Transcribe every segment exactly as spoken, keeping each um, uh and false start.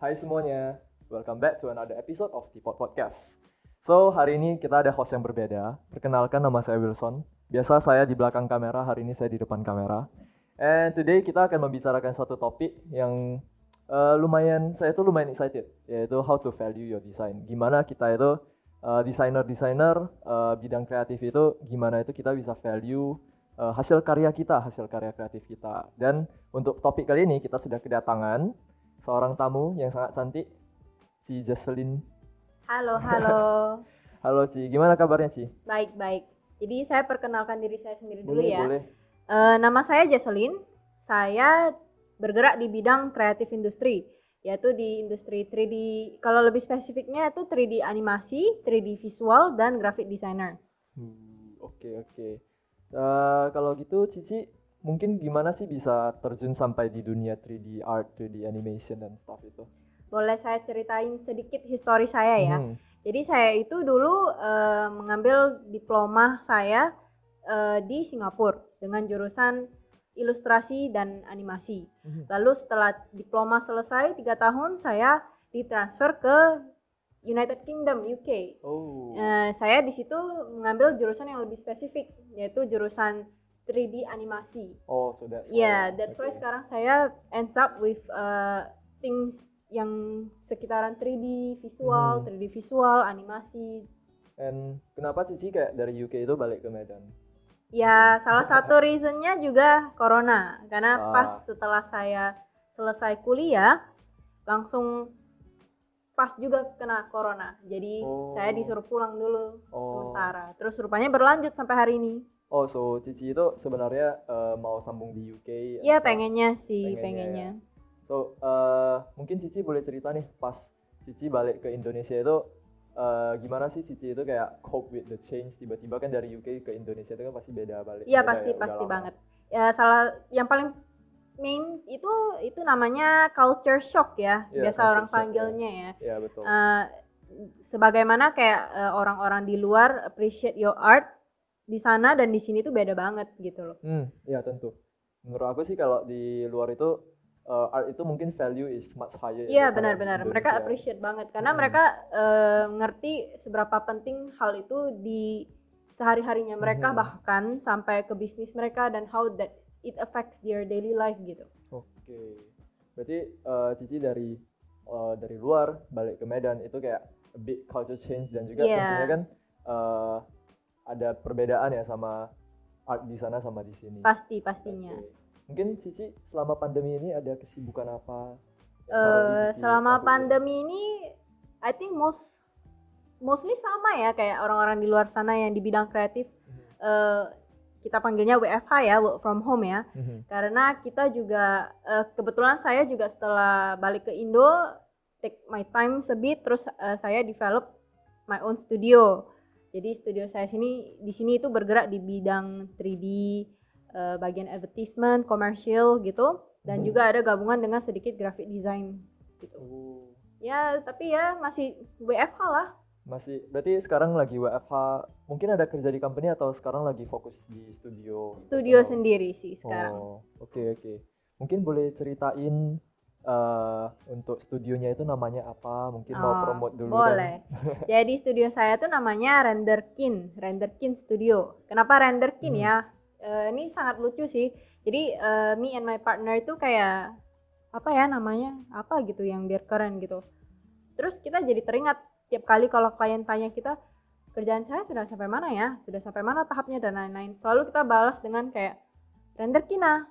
Hai semuanya, welcome back to another episode of T-Pod Podcast. So, hari ini kita ada host yang berbeda. Perkenalkan, nama saya Wilson. Biasa saya di belakang kamera, hari ini saya di depan kamera. And today kita akan membicarakan satu topik yang uh, lumayan, saya tuh lumayan excited, yaitu how to value your design. Gimana kita itu, uh, desainer-desainer, uh, bidang kreatif itu, gimana itu kita bisa value uh, hasil karya kita, hasil karya kreatif kita. Dan untuk topik kali ini kita sudah kedatangan seorang tamu yang sangat cantik, Ci Jasseline. Halo, halo. Halo Ci, gimana kabarnya Ci? Baik, baik. Jadi saya perkenalkan diri saya sendiri boleh, dulu ya. Boleh. E, nama saya Jasseline. Saya bergerak di bidang kreatif industri, yaitu di industri tiga D. Kalau lebih spesifiknya itu tiga D animasi, tiga D visual, dan graphic designer. Hmm, oke, oke. E, kalau gitu Cici, mungkin gimana sih bisa terjun sampai di dunia tiga D art, tiga D animation dan stuff itu? Boleh saya ceritain sedikit histori saya ya. Hmm. Jadi saya itu dulu uh, mengambil diploma saya uh, di Singapura dengan jurusan ilustrasi dan animasi. Hmm. Lalu setelah diploma selesai tiga tahun, saya ditransfer ke United Kingdom, U K. Oh. Uh, saya di situ mengambil jurusan yang lebih spesifik, yaitu jurusan tiga D animasi. Oh, so that's why. Yeah, that's okay. Why sekarang saya ends up with uh, things yang sekitaran tiga D visual, hmm. tiga D visual, animasi. And kenapa Cici kayak dari U K itu balik ke Medan? Ya, salah satu reasonnya juga corona. Karena ah. pas setelah saya selesai kuliah, langsung pas juga kena corona. Jadi oh. saya disuruh pulang dulu oh. sementara. Terus rupanya berlanjut sampai hari ini. Oh, so Cici itu sebenarnya uh, mau sambung di U K? Iya, pengennya sih, pengennya. pengennya. So, uh, mungkin Cici boleh cerita nih, pas Cici balik ke Indonesia itu, uh, gimana sih Cici itu kayak cope with the change? Tiba-tiba kan dari U K ke Indonesia itu kan pasti beda balik. Iya, pasti, ya, pasti banget. Ya, salah yang paling main itu itu namanya culture shock ya, yeah, biasa orang panggilnya shock, ya. Iya, ya, betul. Uh, sebagaimana kayak uh, orang-orang di luar appreciate your art, di sana dan di sini tuh beda banget gitu loh. Hmm, ya tentu. Menurut aku sih kalau di luar itu uh, art itu mungkin value is much higher. Iya, benar-benar. Mereka appreciate banget karena hmm. mereka uh, ngerti seberapa penting hal itu di sehari-harinya mereka, hmm. bahkan sampai ke bisnis mereka dan how that it affects their daily life gitu. Oke. Okay. Berarti uh, Cici dari uh, dari luar balik ke Medan itu kayak a big culture change dan juga yeah. tentunya kan uh, ada perbedaan ya sama art di sana sama di sini. Pasti, pastinya. Okay. Mungkin Cici selama pandemi ini ada kesibukan apa? Uh, selama pandemi ini, I think most mostly sama ya kayak orang-orang di luar sana yang di bidang kreatif. Mm-hmm. Uh, kita panggilnya W F H ya, work from home ya. Mm-hmm. Karena kita juga uh, kebetulan saya juga setelah balik ke Indo take my time a bit, terus uh, saya develop my own studio. Jadi studio saya sini di sini itu bergerak di bidang tiga D, uh, bagian advertisement, komersial gitu, dan hmm. juga ada gabungan dengan sedikit graphic design gitu. Oh. Ya, tapi ya masih W F H lah. Masih. Berarti sekarang lagi W F H. Mungkin ada kerja di company atau sekarang lagi fokus di studio? Studio atau? Sendiri sih sekarang. Oh, oke okay, oke. Okay. Mungkin boleh ceritain Uh, untuk studionya itu namanya apa? Mungkin oh, mau promote dulu boleh. Kan? Boleh. Jadi studio saya tuh namanya Renderkin, Renderkin Studio. Kenapa Renderkin hmm. ya? Uh, ini sangat lucu sih. Jadi uh, me and my partner itu kayak apa ya namanya? Apa gitu yang biar keren gitu. Terus kita jadi teringat tiap kali kalau klien tanya kita, kerjaan saya sudah sampai mana ya? Sudah sampai mana tahapnya dan lain-lain. Selalu kita balas dengan kayak Renderkina.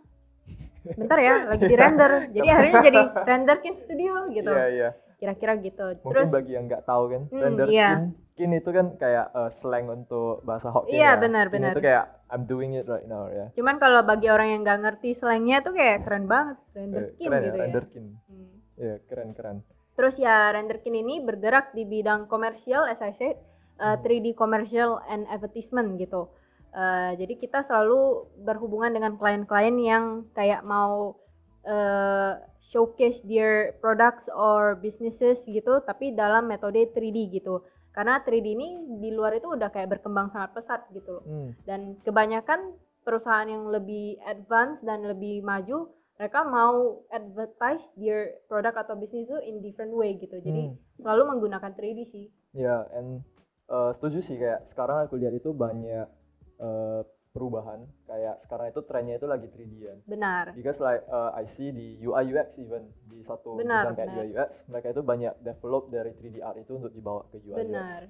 Bentar ya, lagi di render. Jadi akhirnya jadi Renderkin Studio gitu. Iya, iya. Kira-kira gitu. Mungkin terus, bagi yang nggak tahu kan, hmm, Renderkin iya. kin itu kan kayak uh, slang untuk bahasa Hokkien. Iya, ya. benar-benar. Itu kayak I'm doing it right now ya. Cuman kalau bagi orang yang nggak ngerti slangnya tuh kayak keren banget, Renderkin keren, gitu ya. Renderkin. Iya, hmm. keren-keren. Terus ya Renderkin ini bergerak di bidang komersial, as I said, uh, tiga D commercial and advertisement gitu. Uh, jadi kita selalu berhubungan dengan klien-klien yang kayak mau uh, showcase their products or businesses gitu, tapi dalam metode tiga D gitu. Karena tiga D ini di luar itu udah kayak berkembang sangat pesat gitu loh. Hmm. Dan kebanyakan perusahaan yang lebih advance dan lebih maju mereka mau advertise their product atau bisnis itu in different way gitu. Jadi hmm. selalu menggunakan tiga D sih. Ya, yeah, and uh, setuju sih, kayak sekarang aku lihat itu banyak uh, perubahan. Kayak sekarang itu trennya itu lagi tiga D-an. Benar. Because like uh, I see di U I U X even, di satu bidang kayak U I U X, mereka itu banyak develop dari tiga D art itu untuk dibawa ke U I U X. Benar.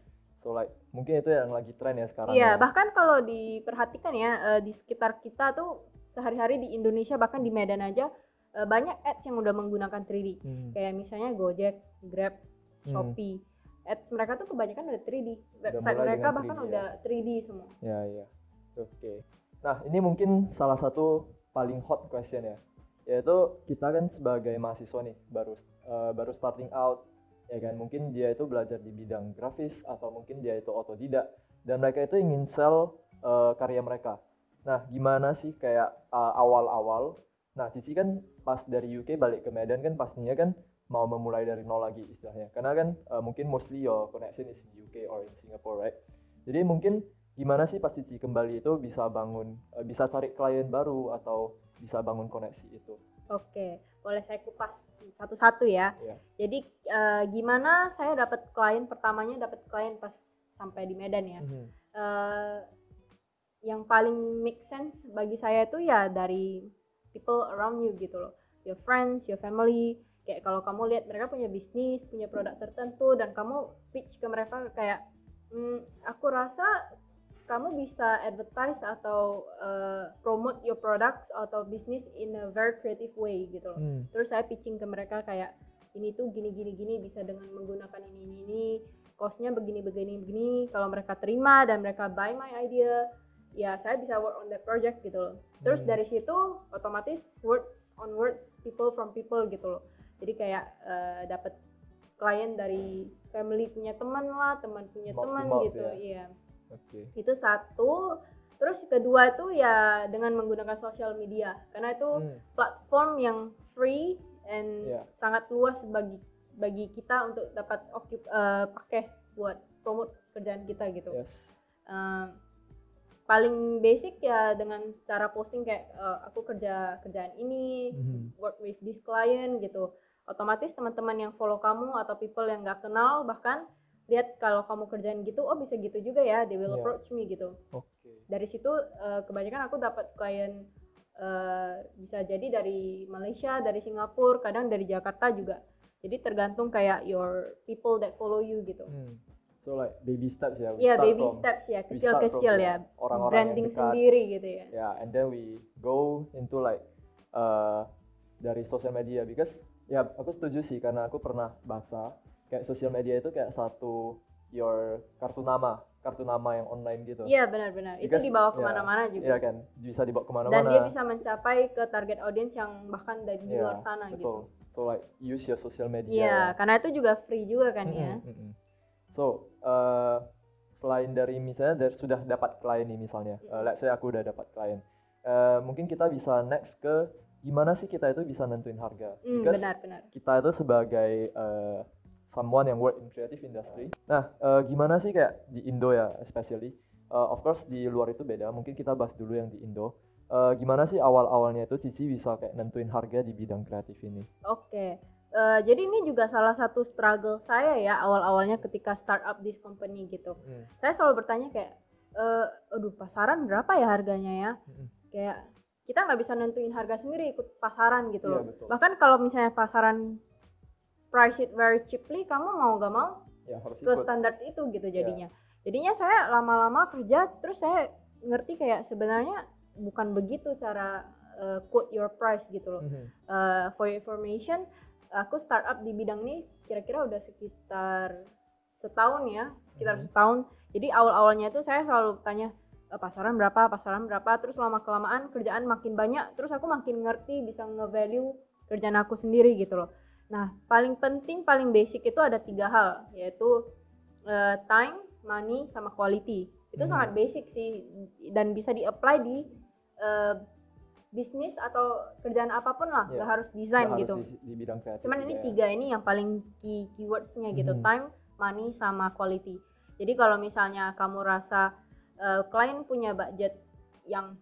So like mungkin itu yang lagi tren ya sekarang. Iya, yeah, bahkan kalau diperhatikan ya uh, di sekitar kita tuh sehari-hari di Indonesia, bahkan di Medan aja banyak ads yang udah menggunakan tiga D. Hmm. Kayak misalnya Gojek, Grab, Shopee. Hmm. Ads mereka tuh kebanyakan udah tiga D. Website mereka bahkan tiga D, udah ya. tiga D semua. Ya, ya. Oke. Okay. Nah, ini mungkin salah satu paling hot question ya. Yaitu kita kan sebagai mahasiswa nih, baru uh, baru starting out. Ya kan, mungkin dia itu belajar di bidang grafis atau mungkin dia itu otodidak dan mereka itu ingin sell uh, karya mereka. Nah, gimana sih kayak uh, awal-awal? Nah, Cici kan pas dari U K balik ke Medan kan pastinya kan mau memulai dari nol lagi istilahnya. Karena kan uh, mungkin mostly your connection is in U K or in Singapore, right? Jadi mungkin gimana sih pas Cici kembali itu bisa bangun, uh, bisa cari klien baru atau bisa bangun koneksi itu? Oke, boleh saya kupas satu-satu ya. Yeah. Jadi uh, gimana saya dapat klien pertamanya, dapat klien pas sampai di Medan ya. Mm-hmm. Uh, yang paling make sense bagi saya itu ya dari people around you gitu loh, your friends, your family. Kayak kalau kamu lihat mereka punya bisnis, punya produk tertentu dan kamu pitch ke mereka kayak mm, aku rasa kamu bisa advertise atau uh, promote your products atau bisnis in a very creative way gitu loh. Hmm. Terus saya pitching ke mereka kayak ini tuh gini gini gini bisa dengan menggunakan ini ini ini, cost-nya begini begini begini. Kalau mereka terima dan mereka buy my idea, ya saya bisa work on that project gitu loh. Terus hmm. dari situ otomatis words on words, people from people gitu loh. Jadi kayak uh, dapat klien dari family punya teman lah, teman punya teman gitu. Iya. Yeah. Oke. Okay. Itu satu. Terus kedua itu ya dengan menggunakan social media karena itu hmm. platform yang free and yeah. sangat luas bagi bagi kita untuk dapat uh, pakai buat promote kerjaan kita gitu. Yes. Uh, paling basic ya dengan cara posting kayak uh, aku kerja kerjaan ini, mm-hmm. work with this client gitu. Otomatis teman-teman yang follow kamu atau people yang nggak kenal bahkan lihat kalau kamu kerjaan gitu, oh bisa gitu juga ya, they will yeah. approach me gitu. Okay. Dari situ uh, kebanyakan aku dapat klien uh, bisa jadi dari Malaysia, dari Singapura, kadang dari Jakarta juga. Jadi tergantung kayak your people that follow you gitu. Hmm. So like baby steps ya, we yeah, start baby from, steps ya, kecil-kecil ya, orang-orang branding yang dekat, sendiri gitu ya. Ya, yeah, and then we go into like uh, dari social media because ya yeah, aku setuju sih karena aku pernah baca kayak social media itu kayak satu your kartu nama, kartu nama yang online gitu. Iya yeah, benar-benar, itu dibawa kemana-mana yeah, juga. Iya yeah, kan, bisa dibawa kemana-mana. Dan dia bisa mencapai ke target audience yang bahkan dari yeah, luar sana betul. Gitu. So like use your social media. Iya, yeah, karena itu juga free juga kan mm-hmm, ya. Mm-hmm. So, uh, selain dari misalnya dari, sudah dapat klien nih misalnya, uh, let's say aku udah dapat klien, uh, mungkin kita bisa next ke gimana sih kita itu bisa nentuin harga. Mm, Because benar, benar. Kita itu sebagai uh, someone yang work in creative industry. Nah, uh, gimana sih kayak di Indo ya especially, uh, of course di luar itu beda, mungkin kita bahas dulu yang di Indo. Uh, gimana sih awal-awalnya itu Cici bisa kayak nentuin harga di bidang kreatif ini? Oke. Okay. Uh, jadi ini juga salah satu struggle saya ya awal-awalnya ketika start up this company gitu. Hmm. Saya selalu bertanya kayak, e, aduh pasaran berapa ya harganya ya? Hmm. Kayak kita nggak bisa nentuin harga sendiri ikut pasaran gitu loh. Ya, bahkan kalau misalnya pasaran price it very cheaply, kamu mau nggak mau ya, harus ke ikut standar itu gitu jadinya. Ya. Jadinya saya lama-lama kerja terus saya ngerti kayak sebenarnya bukan begitu cara uh, quote your price gitu loh. Hmm. Uh, for your information. Aku startup di bidang ini kira-kira udah sekitar setahun ya, sekitar mm-hmm. setahun. Jadi awal-awalnya itu saya selalu tanya e, pasaran berapa, pasaran berapa. Terus lama-kelamaan kerjaan makin banyak, terus aku makin ngerti bisa nge-value kerjaan aku sendiri gitu loh. Nah paling penting, paling basic itu ada tiga hal, yaitu uh, time, money, sama quality. Itu mm-hmm. sangat basic sih dan bisa di-apply di uh, bisnis atau kerjaan apapun lah, yeah. gak harus desain gak gitu. Harus di, di bidang kreatif. Cuman ini ya. Tiga ini yang paling key keywordsnya gitu, mm-hmm. time, money, sama quality. Jadi kalau misalnya kamu rasa uh, klien punya budget yang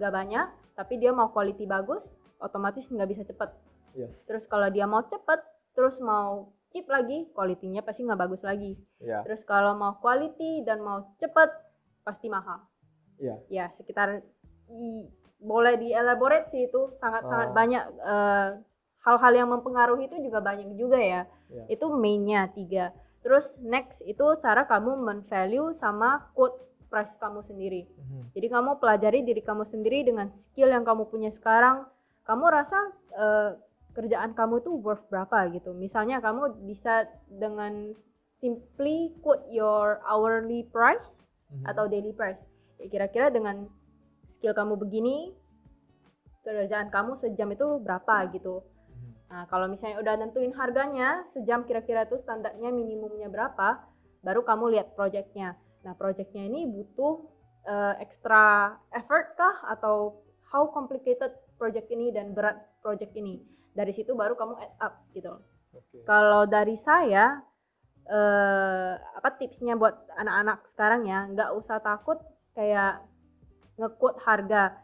gak banyak, tapi dia mau quality bagus, otomatis nggak bisa cepet. Yes. Terus kalau dia mau cepet, terus mau cheap lagi, kualitinya pasti nggak bagus lagi. Yeah. Terus kalau mau quality dan mau cepet, pasti mahal. Iya. Yeah. Ya sekitar i, boleh dielaborate sih itu sangat-sangat uh. banyak uh, hal-hal yang mempengaruhi itu juga banyak juga ya. Yeah. Itu mainnya tiga. Terus next itu cara kamu men-value sama quote price kamu sendiri. Mm-hmm. Jadi kamu pelajari diri kamu sendiri dengan skill yang kamu punya sekarang. Kamu rasa uh, kerjaan kamu tuh worth berapa gitu. Misalnya kamu bisa dengan simply quote your hourly price mm-hmm. atau daily price. Ya, kira-kira dengan skill kamu begini, kerjaan kamu sejam itu berapa gitu. Nah, kalau misalnya udah nentuin harganya, sejam kira-kira tuh standarnya minimumnya berapa, baru kamu lihat projectnya. Nah, projectnya ini butuh uh, extra effort kah atau how complicated project ini dan berat project ini. Dari situ baru kamu add up gitu. Okay. Kalau dari saya, uh, apa tipsnya buat anak-anak sekarang ya, nggak usah takut kayak nge-quote harga.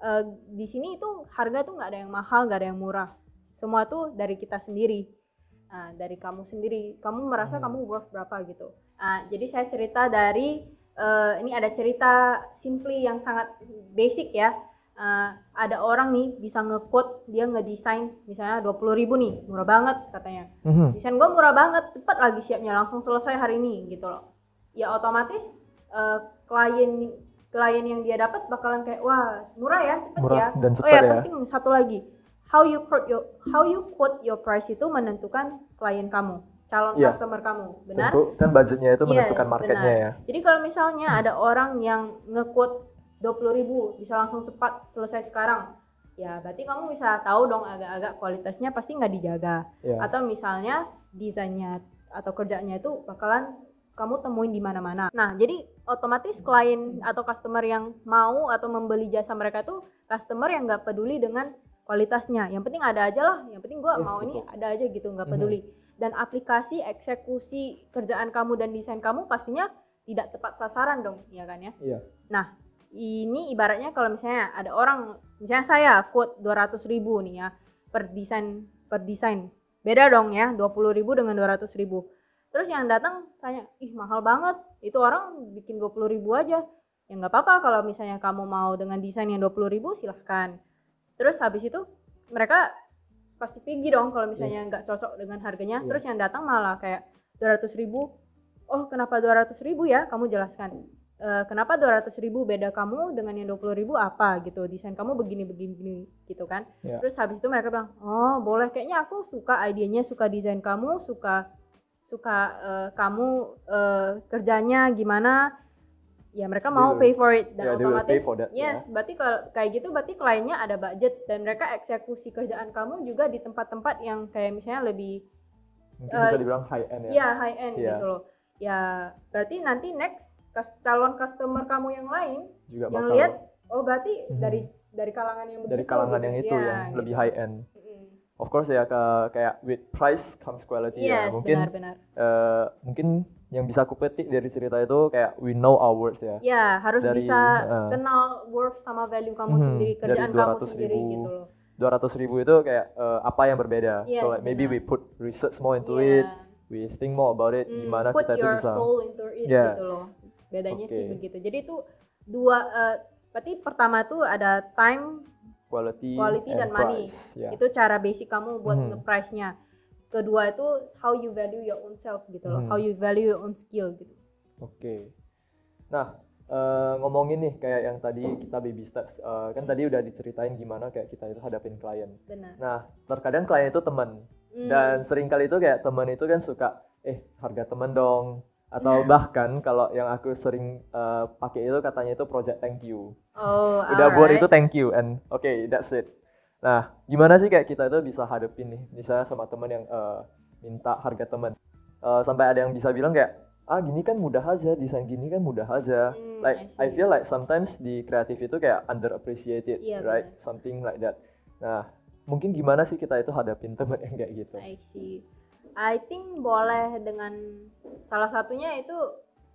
Uh, di sini itu harga tuh nggak ada yang mahal, nggak ada yang murah. Semua tuh dari kita sendiri, nah, dari kamu sendiri. Kamu merasa hmm. kamu worth berapa gitu. Nah, jadi saya cerita dari, uh, ini ada cerita simply yang sangat basic ya. Uh, ada orang nih bisa nge-quote, dia ngedesain misalnya dua puluh ribu nih, murah banget katanya. Hmm. Desain gue murah banget, cepat lagi siapnya, langsung selesai hari ini gitu loh. Ya otomatis uh, klien klien yang dia dapat bakalan kayak, wah murah ya, cepet murah ya. Dan cepat oh ya, ya, penting satu lagi. How you quote your how you quote your price itu menentukan klien kamu, calon yeah. customer kamu, benar? Tentu, kan budgetnya itu yes, menentukan marketnya benar. Ya. Jadi kalau misalnya ada orang yang nge-quote dua puluh ribu bisa langsung cepat selesai sekarang, ya berarti kamu bisa tahu dong agak-agak kualitasnya pasti nggak dijaga. Yeah. Atau misalnya desainnya atau kerjanya itu bakalan kamu temuin di mana-mana. Nah jadi otomatis klien atau customer yang mau atau membeli jasa mereka tuh customer yang nggak peduli dengan kualitasnya, yang penting ada aja lah, yang penting gue ya, mau betul. Ini ada aja gitu, nggak peduli. Mm-hmm. Dan aplikasi, eksekusi kerjaan kamu dan desain kamu pastinya tidak tepat sasaran dong, iya kan ya? Iya. Nah, ini ibaratnya kalau misalnya ada orang, misalnya saya quote dua ratus ribu nih ya, per desain, per desain. Beda dong ya, dua puluh ribu dengan dua ratus ribu. Terus yang datang tanya, ih mahal banget, itu orang bikin dua puluh ribu aja. Ya nggak apa-apa kalau misalnya kamu mau dengan desain yang dua puluh ribu silahkan. Terus habis itu mereka pasti pergi dong kalau misalnya nggak yes. cocok dengan harganya. Yeah. Terus yang datang malah kayak dua ratus ribu, oh kenapa dua ratus ribu ya? Kamu jelaskan e, kenapa dua ratus ribu, beda kamu dengan yang dua puluh ribu apa gitu, desain kamu begini-begini gitu kan. Yeah. Terus habis itu mereka bilang, oh boleh, kayaknya aku suka idenya, suka desain kamu, suka suka uh, kamu uh, kerjanya gimana. Ya mereka mau will, pay for it dan yeah, otomatis that, yes, yeah. berarti kalau kayak gitu berarti kliennya ada budget dan mereka eksekusi kerjaan kamu juga di tempat-tempat yang kayak misalnya lebih mungkin uh, bisa dibilang high end ya. Iya, high end yeah. gitu loh. Ya berarti nanti next calon customer kamu yang lain juga yang lihat oh berarti mm-hmm. dari dari kalangan yang begitu, dari kalangan gitu, yang itu ya, yang gitu. Lebih high end. Mm-hmm. Of course ya kayak with price comes quality yes, ya. Mungkin benar, benar. Uh, mungkin yang bisa aku petik dari cerita itu kayak we know our worth ya. Ya harus dari, bisa uh, kenal worth sama value kamu hmm, sendiri, kerjaan kamu sendiri ribu, gitu loh. dua ratus ribu itu kayak uh, apa yang berbeda. Yes, so like maybe we put research more into yeah. it, we think more about it, mm, gimana kita itu bisa. Put your soul into it yes. gitu loh. Bedanya okay. sih begitu. Jadi itu dua, uh, berarti pertama tuh ada time, quality, quality dan money. Yeah. Itu cara basic kamu buat hmm. nge-price-nya. Kedua itu how you value your own self gitu loh, hmm. how you value your own skill gitu. Oke, okay. Nah uh, ngomongin nih kayak yang tadi kita baby steps, uh, kan tadi udah diceritain gimana kayak kita itu hadapin klien. Benar. Nah terkadang klien itu teman hmm. dan seringkali itu kayak teman itu kan suka eh harga teman dong atau hmm. bahkan kalau yang aku sering uh, pakai itu katanya itu project thank you. Oh, udah buat itu thank you and okay that's it. Nah, gimana sih kayak kita itu bisa hadepin nih, misalnya sama teman yang uh, minta harga teman. Uh, sampai ada yang bisa bilang kayak, ah gini kan mudah aja, desain gini kan mudah aja. Hmm, like, I, I feel like sometimes di kreatif itu kayak underappreciated, yeah, right? Bener. Something like that. Nah, mungkin gimana sih kita itu hadapin teman yang kayak gitu? I see. I think boleh dengan, salah satunya itu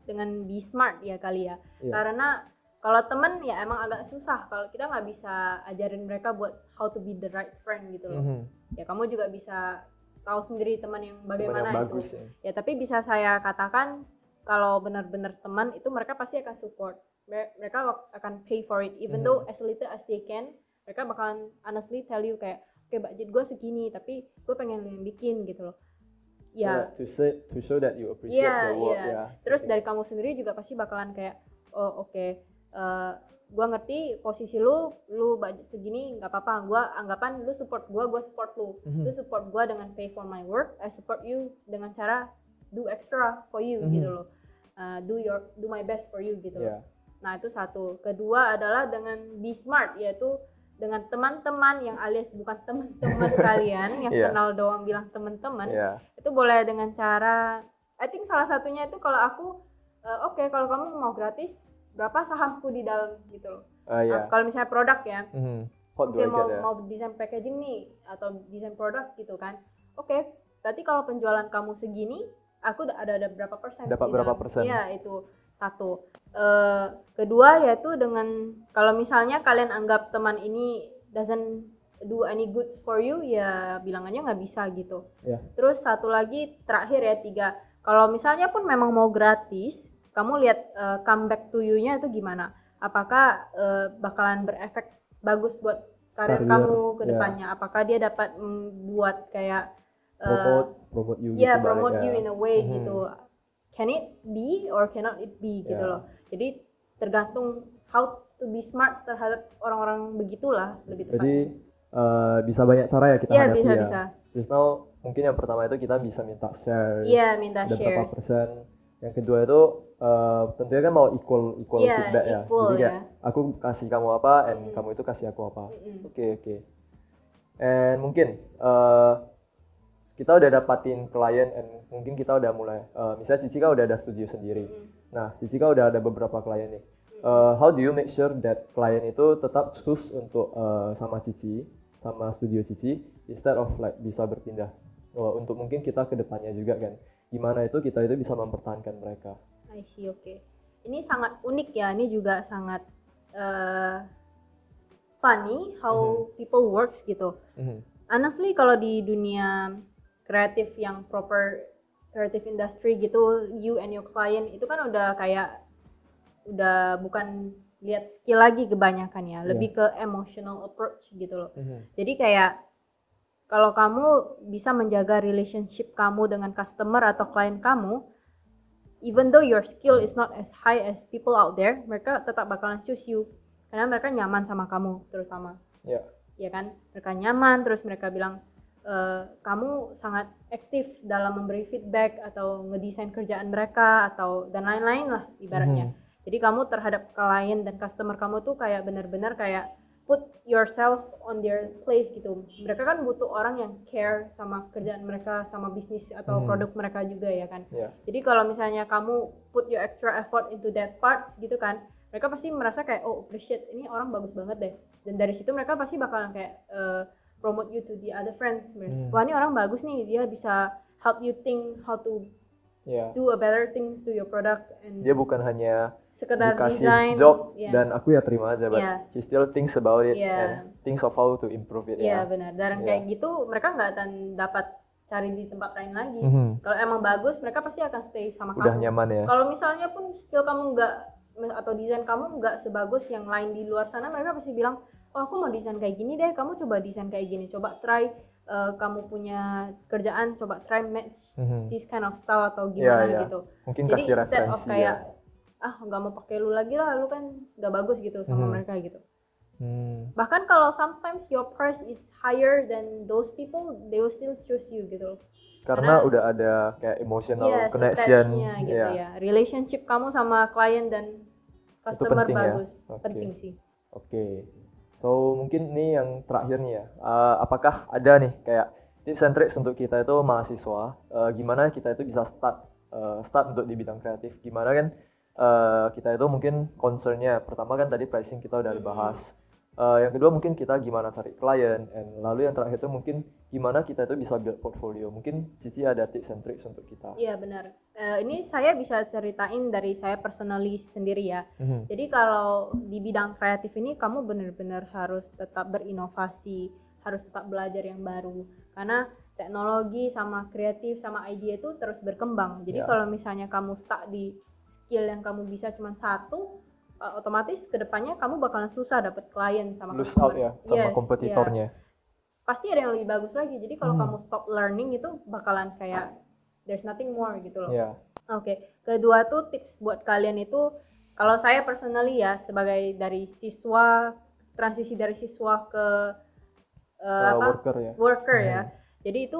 dengan be smart ya kali ya. Yeah. Karena Kalau temen ya emang agak susah, kalau kita nggak bisa ajarin mereka buat how to be the right friend gitu loh. Mm-hmm. Ya kamu juga bisa tahu sendiri teman yang bagaimana teman yang itu. Bagus, ya. Ya tapi bisa saya katakan kalau benar-benar teman itu mereka pasti akan support. Mereka akan pay for it, even mm-hmm. though as little as they can. Mereka bakalan honestly tell you kayak, oke okay, budget gue segini, tapi gue pengen yang bikin gitu loh. Ya. So to say, to show that you appreciate yeah, the work. Yeah. Yeah. Terus dari kamu sendiri juga pasti bakalan kayak, oh oke. Okay. Uh, gue ngerti posisi lu, lu budget segini nggak apa-apa. Gue anggapan lu support gue, gue support lu. Mm-hmm. Lu support gue dengan pay for my work, I support you dengan cara do extra for you mm-hmm. gitu loh. Uh, do your, do my best for you gitu yeah. loh. Nah itu satu. Kedua adalah dengan be smart, yaitu dengan teman-teman yang alias bukan teman-teman kalian yang yeah. kenal doang bilang teman-teman. Yeah. Itu boleh dengan cara, I think salah satunya itu kalau aku, uh, oke okay, kalau kamu mau gratis. Berapa sahamku di dalam gitu loh. Uh, yeah. Kalau misalnya produk ya, mm-hmm. okay, mau get, yeah. mau desain packaging nih atau desain produk gitu kan. Oke, okay, berarti kalau penjualan kamu segini, aku ada ada berapa persen? Dapat berapa persen? Iya itu satu. Uh, kedua yaitu dengan kalau misalnya kalian anggap teman ini doesn't do any goods for you, ya bilangannya nggak bisa gitu. Yeah. Terus satu lagi terakhir ya tiga. Kalau misalnya pun memang mau gratis. Kamu lihat uh, comeback to you-nya itu gimana? Apakah uh, bakalan berefek bagus buat karir, karir kamu ke depannya? Yeah. Apakah dia dapat membuat kayak uh, promote, promote you, yeah, gitu promote you in a way mm-hmm. gitu. Can it be or cannot it be yeah. gitu loh. Jadi tergantung how to be smart terhadap orang-orang begitulah lebih tepat. Jadi uh, bisa banyak cara ya kita yeah, hadapi bisa, ya. Bisa. Just now mungkin yang pertama itu kita bisa minta share. Iya yeah, minta share. Berapa persen? Yang kedua itu uh, tentunya kan mau equal equal yeah, feedback ya. Equal, jadi kayak yeah. aku kasih kamu apa and mm. kamu itu kasih aku apa. Oke mm-hmm. oke. Okay, okay. And mungkin uh, kita udah dapatin klien and mungkin kita udah mulai uh, misalnya Cicika udah ada studio sendiri. Mm. Nah, Cicika udah ada beberapa klien nih. Uh, how do you make sure that klien itu tetap choose untuk uh, sama Cici, sama studio Cici instead of like bisa berpindah. Oh, untuk mungkin kita ke depannya juga kan. Gimana itu kita itu bisa mempertahankan mereka. I see, oke. Okay. Ini sangat unik ya, ini juga sangat uh, funny how mm-hmm. people works gitu. Mm-hmm. Honestly kalau di dunia kreatif yang proper creative industry gitu, you and your client itu kan udah kayak udah bukan lihat skill lagi kebanyakan ya, lebih yeah. ke emotional approach gitu loh. Mm-hmm. Jadi kayak kalau kamu bisa menjaga relationship kamu dengan customer atau klien kamu, even though your skill is not as high as people out there, mereka tetap bakalan choose you karena mereka nyaman sama kamu terutama. Iya. Yeah. Iya kan? Mereka nyaman, terus mereka bilang e, kamu sangat aktif dalam memberi feedback atau ngedesain kerjaan mereka atau dan lain-lain lah ibaratnya. Mm-hmm. Jadi kamu terhadap klien dan customer kamu tuh kayak benar-benar kayak put yourself on their place gitu. Mereka kan butuh orang yang care sama kerjaan mereka, sama bisnis atau hmm. produk mereka juga ya kan. Yeah. Jadi kalau misalnya kamu put your extra effort into that part gitu kan, mereka pasti merasa kayak oh appreciate ini orang bagus banget deh. Dan dari situ mereka pasti bakalan kayak uh, promote you to the other friends. Hmm. Wah ini orang bagus nih, dia bisa help you think how to yeah. do a better things to your product. And dia bukan hanya sekedar dikasih design, job yeah. dan aku ya terima aja, but yeah. he still thinks about it yeah. and thinks of how to improve it. Iya yeah, yeah. benar. Dan yeah. kayak gitu mereka nggak akan dapat cari di tempat lain lagi. Mm-hmm. Kalau emang bagus mereka pasti akan stay sama udah kamu. Udah nyaman ya. Kalau misalnya pun skill kamu nggak atau desain kamu nggak sebagus yang lain di luar sana, mereka pasti bilang, oh aku mau desain kayak gini deh, kamu coba desain kayak gini, coba try. Uh, kamu punya kerjaan, coba try match mm-hmm. this kind of style atau gimana yeah, yeah. gitu. Mungkin jadi kasih referensi kayak, ya. Ah nggak mau pakai lu lagi lah, lu kan nggak bagus gitu sama hmm. mereka gitu. Hmm. Bahkan kalau sometimes your price is higher than those people, they will still choose you gitu. Karena, Karena udah ada kayak emotional yeah, connection, gitu yeah. ya. Relationship kamu sama klien dan customer penting bagus, ya? Okay. Penting sih. Oke, okay. So mungkin ini yang terakhir nih ya. Uh, apakah ada nih kayak tips and tricks untuk kita itu mahasiswa? Uh, gimana kita itu bisa start, uh, start untuk di bidang kreatif? Gimana kan? Uh, kita itu mungkin concernnya pertama kan tadi pricing kita udah dibahas, Uh, yang kedua mungkin kita gimana cari klien, and lalu yang terakhir itu mungkin gimana kita itu bisa build portfolio. Mungkin Cici ada tips and tricks untuk kita. Iya benar. Uh, ini saya bisa ceritain dari saya personally sendiri ya. Mm-hmm. Jadi kalau di bidang kreatif ini kamu benar-benar harus tetap berinovasi, harus tetap belajar yang baru. Karena teknologi sama kreatif sama idea itu terus berkembang. Jadi yeah. kalau misalnya kamu stuck di skill yang kamu bisa cuma satu, Uh, otomatis kedepannya kamu bakalan susah dapat klien sama lose out ya sama yes, kompetitornya. Yeah. Pasti ada yang lebih bagus lagi. Jadi kalau hmm. kamu stop learning itu bakalan kayak there's nothing more gitu loh. Yeah. Oke, okay. Kedua tuh tips buat kalian itu, kalau saya personally ya sebagai dari siswa, transisi dari siswa ke uh, uh, apa? worker ya. Worker hmm. ya. Jadi itu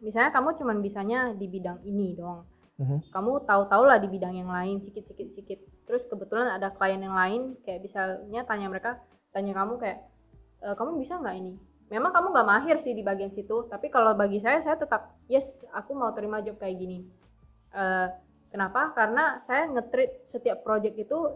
misalnya kamu cuman bisanya di bidang ini doang. Mm-hmm. Kamu tahu-tahu lah di bidang yang lain sikit-sikit-sikit. Terus kebetulan ada klien yang lain, kayak misalnya tanya mereka, tanya kamu kayak, e, kamu bisa nggak ini? Memang kamu nggak mahir sih di bagian situ, tapi kalau bagi saya, saya tetap yes, aku mau terima job kayak gini. Uh, kenapa? Karena saya nge-treat setiap project itu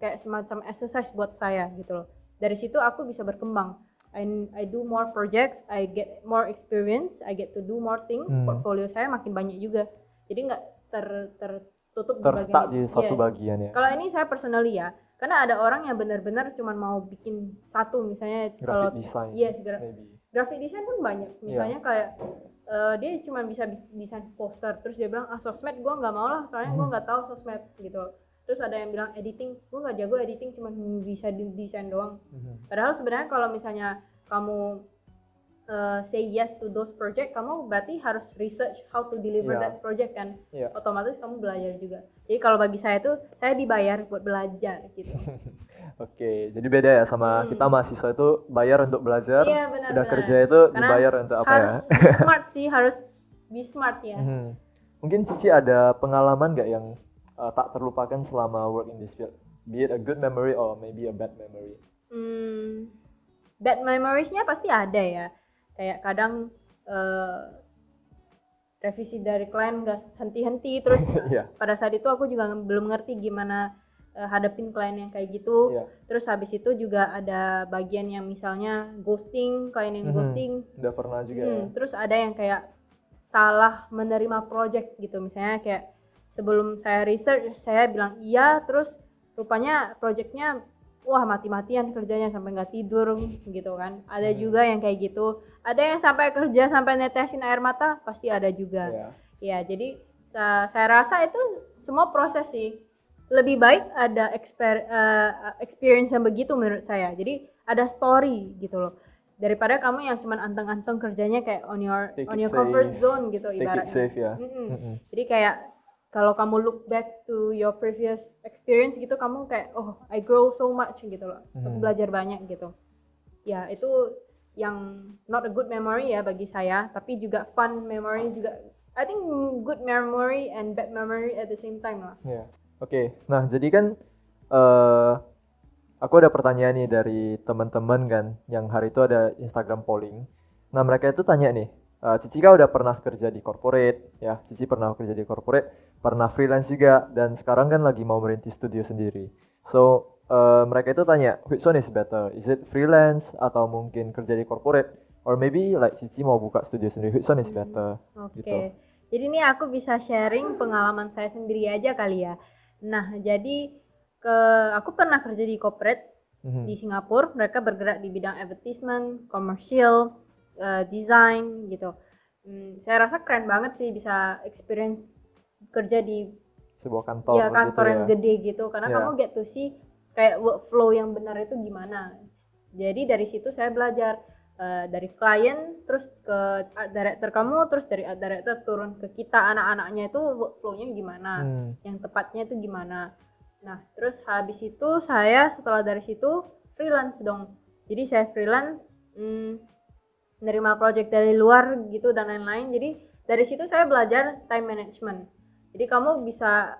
kayak semacam exercise buat saya gitu loh. Dari situ aku bisa berkembang. I, I do more projects, I get more experience, I get to do more things. Mm. Portfolio saya makin banyak juga. Jadi nggak ter tertutup terstak di, di satu yes. bagian ya. Kalau ini saya personally ya, karena ada orang yang benar-benar cuma mau bikin satu, misalnya graphic design. Yes, gra- graphic design pun banyak. Misalnya yeah. kayak uh, dia cuma bisa desain poster, terus dia bilang ah sosmed gue nggak mau lah, soalnya hmm. gue nggak tahu sosmed gitu. Terus ada yang bilang editing, gue nggak jago editing, cuma bisa desain doang. Mm-hmm. Padahal sebenarnya kalau misalnya kamu Uh, say yes to those project, kamu berarti harus research how to deliver yeah. that project kan, yeah. otomatis kamu belajar juga. Jadi kalau bagi saya tuh, saya dibayar buat belajar gitu. Oke, okay, jadi beda ya sama hmm. kita mahasiswa itu bayar untuk belajar, yeah, benar, udah benar. Kerja itu karena dibayar untuk apa ya? Harus smart sih, harus be smart ya. Hmm. Mungkin Cici ada pengalaman nggak yang uh, tak terlupakan selama work in this field? Be it a good memory or maybe a bad memory? Hmm, bad memories-nya pasti ada ya. Kayak kadang uh, revisi dari klien nggak henti-henti, terus yeah. pada saat itu aku juga belum ngerti gimana uh, hadapin klien yang kayak gitu. Yeah. Terus habis itu juga ada bagian yang misalnya ghosting, klien yang mm-hmm. ghosting. Udah pernah juga hmm, ya. Terus ada yang kayak salah menerima project gitu, misalnya kayak sebelum saya research saya bilang iya, terus rupanya projectnya wah mati-matian kerjanya sampai nggak tidur gitu kan. Ada hmm. juga yang kayak gitu. Ada yang sampai kerja sampai netesin air mata, pasti ada juga. Yeah. Ya jadi sa- saya rasa itu semua proses sih. Lebih baik ada exper- uh, experience yang begitu menurut saya. Jadi ada story gitu loh. Daripada kamu yang cuma anteng-anteng kerjanya kayak on your Take on your safe. comfort zone gitu Take ibaratnya. Take it safe ya. Mm-hmm. Mm-hmm. Jadi kayak kalau kamu look back to your previous experience gitu, kamu kayak, oh I grow so much gitu loh, aku hmm. belajar banyak gitu. Ya itu yang not a good memory ya bagi saya, tapi juga fun memory juga. I think good memory and bad memory at the same time lah. Yeah. Oke, okay. Nah jadi kan uh, aku ada pertanyaan nih dari teman-teman kan, yang hari itu ada Instagram polling. Nah mereka itu tanya nih, Uh, Cici kan udah pernah kerja di corporate, ya. Cici pernah kerja di corporate, pernah freelance juga, dan sekarang kan lagi mau merintis studio sendiri. So uh, mereka itu tanya, which one is better? Is it freelance atau mungkin kerja di corporate, or maybe like Cici mau buka studio sendiri? Which one is better? Hmm, Oke. Okay. Gitu. Jadi ini aku bisa sharing pengalaman saya sendiri aja kali ya. Nah jadi ke aku pernah kerja di corporate mm-hmm. di Singapura. Mereka bergerak di bidang advertisement, komersial. Uh, desain gitu, hmm, saya rasa keren banget sih bisa experience kerja di sebuah kantor, ya, kantor gitu yang ya. gede gitu, karena yeah. kamu get to see kayak workflow yang benar itu gimana. Jadi dari situ saya belajar uh, dari klien, terus ke art director kamu, terus dari art director turun ke kita anak-anaknya itu workflownya gimana, hmm. yang tepatnya itu gimana. Nah terus habis itu saya setelah dari situ freelance dong. Jadi saya freelance. Hmm, nerima project dari luar gitu dan lain-lain. Jadi dari situ saya belajar time management. Jadi kamu bisa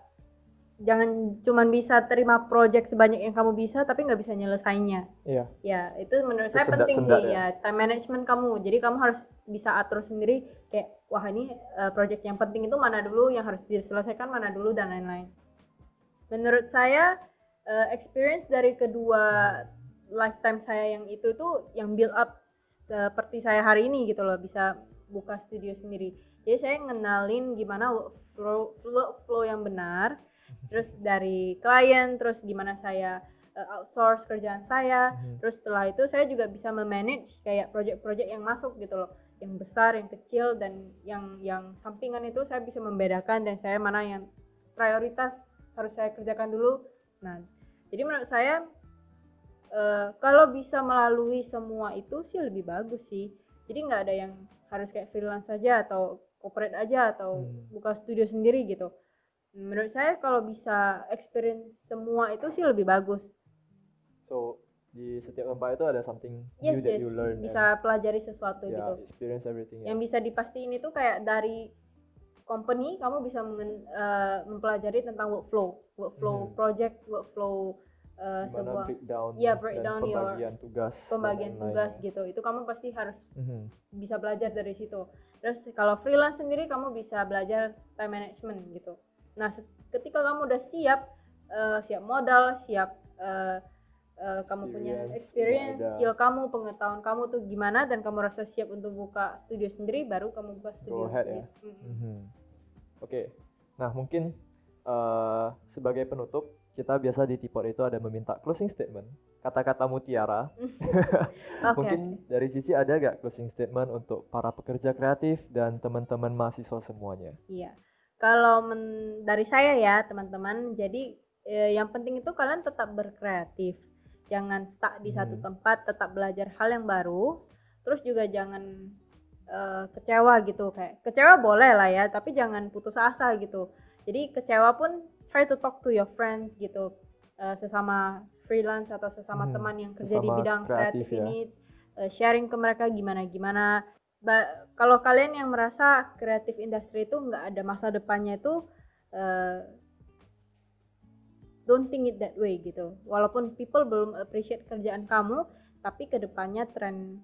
jangan cuma bisa terima project sebanyak yang kamu bisa tapi nggak bisa nyelesainnya. Iya. Ya itu menurut itu saya sendat, penting sendat, sih ya. ya time management kamu. Jadi kamu harus bisa atur sendiri kayak wah ini uh, project yang penting itu mana dulu, yang harus diselesaikan mana dulu dan lain-lain. Menurut saya uh, experience dari kedua lifetime saya yang itu tuh yang build up seperti saya hari ini gitu loh, bisa buka studio sendiri. Jadi saya ngenalin gimana flow flow, flow yang benar, terus dari klien, terus gimana saya outsource kerjaan saya, hmm. terus setelah itu saya juga bisa memanage kayak project-project yang masuk gitu loh, yang besar, yang kecil, dan yang yang sampingan itu saya bisa membedakan, dan saya mana yang prioritas harus saya kerjakan dulu. Nah, jadi menurut saya uh, kalau bisa melalui semua itu sih lebih bagus sih. Jadi nggak ada yang harus kayak freelance saja atau corporate aja atau hmm. buka studio sendiri gitu. Menurut saya kalau bisa experience semua itu sih lebih bagus. So di setiap tempat itu ada something yes, new that yes. you learn. Bisa pelajari sesuatu yeah, gitu. Experience everything. Yang yeah. bisa dipastiin itu kayak dari company kamu bisa men, uh, mempelajari tentang workflow, workflow hmm. project, workflow uh, sebuah breakdown, yeah, breakdown dan pembagian your, tugas, pembagian tugas lain. Gitu. Itu kamu pasti harus hmm. bisa belajar dari situ. Terus kalau freelance sendiri kamu bisa belajar time management gitu. Nah, ketika kamu udah siap, uh, siap modal, siap uh, Uh, kamu punya experience, ya skill kamu, pengetahuan kamu tuh gimana, dan kamu rasa siap untuk buka studio sendiri, baru kamu buka studio. Go ahead ya. Mm-hmm. Mm-hmm. Oke, okay. Nah mungkin uh, sebagai penutup, kita biasa di T-Pod itu ada meminta closing statement, kata-kata mutiara. Okay. Mungkin dari sisi ada gak closing statement untuk para pekerja kreatif dan teman-teman mahasiswa semuanya? Iya, kalau men- dari saya ya teman-teman, jadi eh, yang penting itu kalian tetap berkreatif. Jangan stuck di satu hmm. tempat, tetap belajar hal yang baru. Terus juga jangan uh, kecewa gitu, kayak kecewa boleh lah ya, tapi jangan putus asa gitu. Jadi kecewa pun try to talk to your friends gitu, uh, sesama freelance atau sesama hmm. teman yang kerja sesama di bidang kreatif, kreatif ya. Ini uh, sharing ke mereka gimana-gimana. Ba- kalau kalian yang merasa kreatif industri itu nggak ada masa depannya itu, uh, don't think it that way gitu. Walaupun people belum appreciate kerjaan kamu, tapi kedepannya tren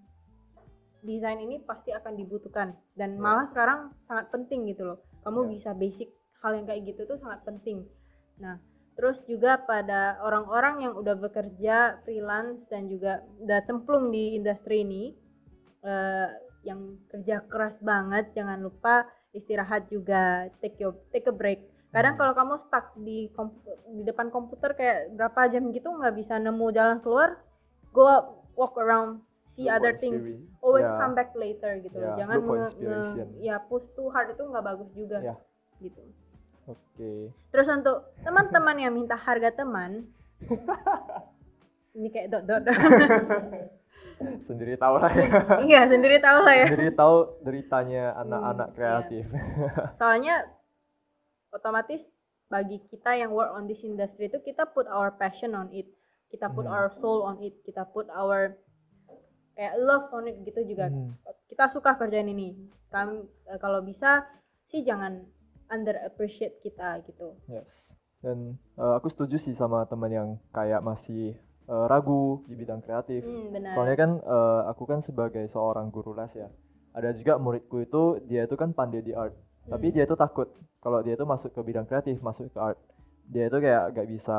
desain ini pasti akan dibutuhkan. Dan yeah. malah sekarang sangat penting gitu loh. Kamu yeah. bisa basic hal yang kayak gitu tuh sangat penting. Nah, terus juga pada orang-orang yang udah bekerja freelance dan juga udah cemplung di industri ini, uh, yang kerja keras banget, jangan lupa istirahat juga, take your take a break. Kadang kalau kamu stuck di komp- di depan komputer kayak berapa jam gitu nggak bisa nemu jalan keluar, go up, walk around, see look other things, always yeah. come back later gitu. Yeah. Jangan nge- nge- ya push too hard, itu nggak bagus juga yeah. gitu. Oke. Okay. Terus untuk teman-teman yang minta harga teman, ini kayak dot dot. Sendiri tahu lah ya. Iya sendiri tahu lah ya. Sendiri tahu deritanya anak-anak hmm, kreatif. Yeah. Soalnya otomatis bagi kita yang work on this industry itu kita put our passion on it, kita put hmm. our soul on it, kita put our kayak love on it gitu juga. Hmm. Kita suka kerjaan ini. Kami kalau bisa sih jangan under appreciate kita gitu. Yes. Dan uh, aku setuju sih sama teman yang kayak masih uh, ragu di bidang kreatif. Hmm, benar. Soalnya kan uh, aku kan sebagai seorang guru les ya. Ada juga muridku itu dia itu kan pandai di art. Tapi hmm. dia itu takut kalau dia itu masuk ke bidang kreatif, masuk ke art, dia itu kayak gak bisa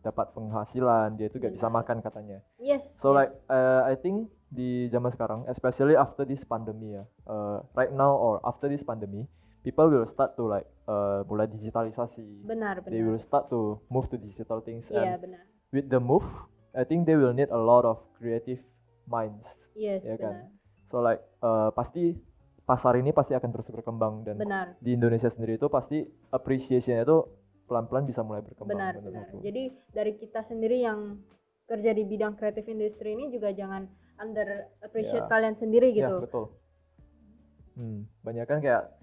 dapat penghasilan, dia itu gak bisa makan katanya. Yes. So yes. like uh, I think di zaman sekarang, especially after this pandemic ya, uh, right now or after this pandemic, people will start to like uh, mulai digitalisasi. Benar, benar. They will start to move to digital things. Yeah, and benar. With the move, I think they will need a lot of creative minds. Yes, ya benar. Kan? So like uh, pasti. Pasar ini pasti akan terus berkembang dan benar. Di Indonesia sendiri itu pasti appreciation-nya itu pelan-pelan bisa mulai berkembang. Benar, benar. Itu. Jadi dari kita sendiri yang kerja di bidang kreatif industri ini juga jangan under appreciate ya. Kalian sendiri gitu. Iya, betul. Hmm, banyak kan kayak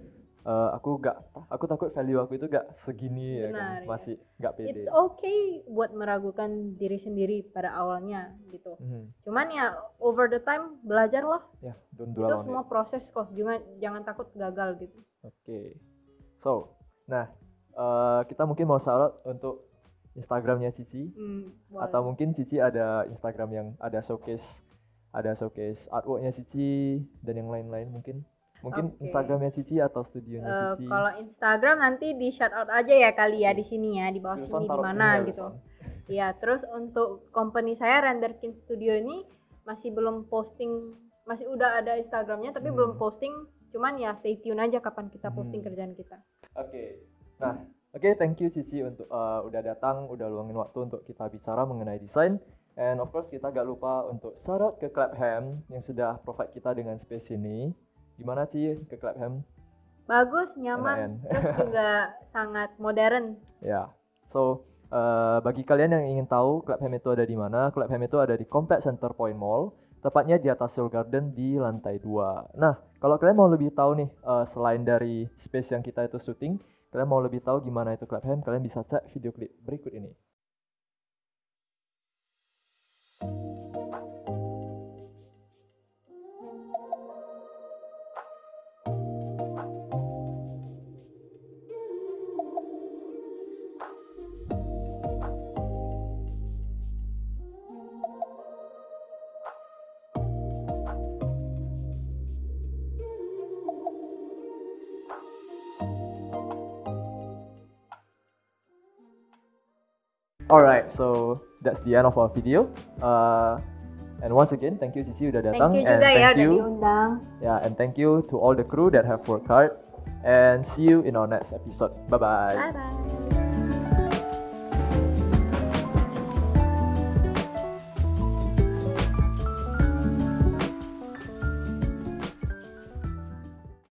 uh, aku gak, aku takut value aku itu gak segini benar, ya kan, masih ya. Gak pede. It's okay buat meragukan diri sendiri pada awalnya gitu. Mm-hmm. Cuman ya over the time belajar lah. Ya, don't dwell on it. Itu semua proses kok, jangan jangan takut gagal gitu. Oke, okay. So, nah uh, kita mungkin mau shout untuk Instagramnya Cici, mm, atau mungkin Cici ada Instagram yang ada showcase, ada showcase artworknya Cici dan yang lain-lain mungkin. Mungkin okay. Instagramnya Cici atau studionya uh, Cici. Kalau Instagram nanti di shout out aja ya kali ya di sini ya di bawah Wilson sini di mana gitu. Iya, terus untuk company saya Renderkin Studio ini masih belum posting, masih udah ada Instagramnya tapi hmm. belum posting. Cuman ya stay tune aja kapan kita posting hmm. kerjaan kita. Oke, okay. Nah oke okay, thank you Cici untuk uh, udah datang, udah luangin waktu untuk kita bicara mengenai desain. And of course kita gak lupa untuk shout out ke Clapham yang sudah provide kita dengan space ini. Gimana Ci ke Clapham? Bagus, nyaman, N-N. terus juga sangat modern. Ya, yeah. So Uh, bagi kalian yang ingin tahu Clapham itu ada di mana, Clapham itu ada di kompleks Center Point Mall, tepatnya di atas Soul Garden di lantai dua. Nah, kalau kalian mau lebih tahu nih, uh, selain dari space yang kita itu syuting, kalian mau lebih tahu gimana itu Clapham, kalian bisa cek video klip berikut ini. Alright, so that's the end of our video. Uh, and once again, thank you Cici udah datang. Thank you juga ya udah diundang. Yeah, and thank you to all the crew that have worked hard. And see you in our next episode. Bye bye. Bye bye.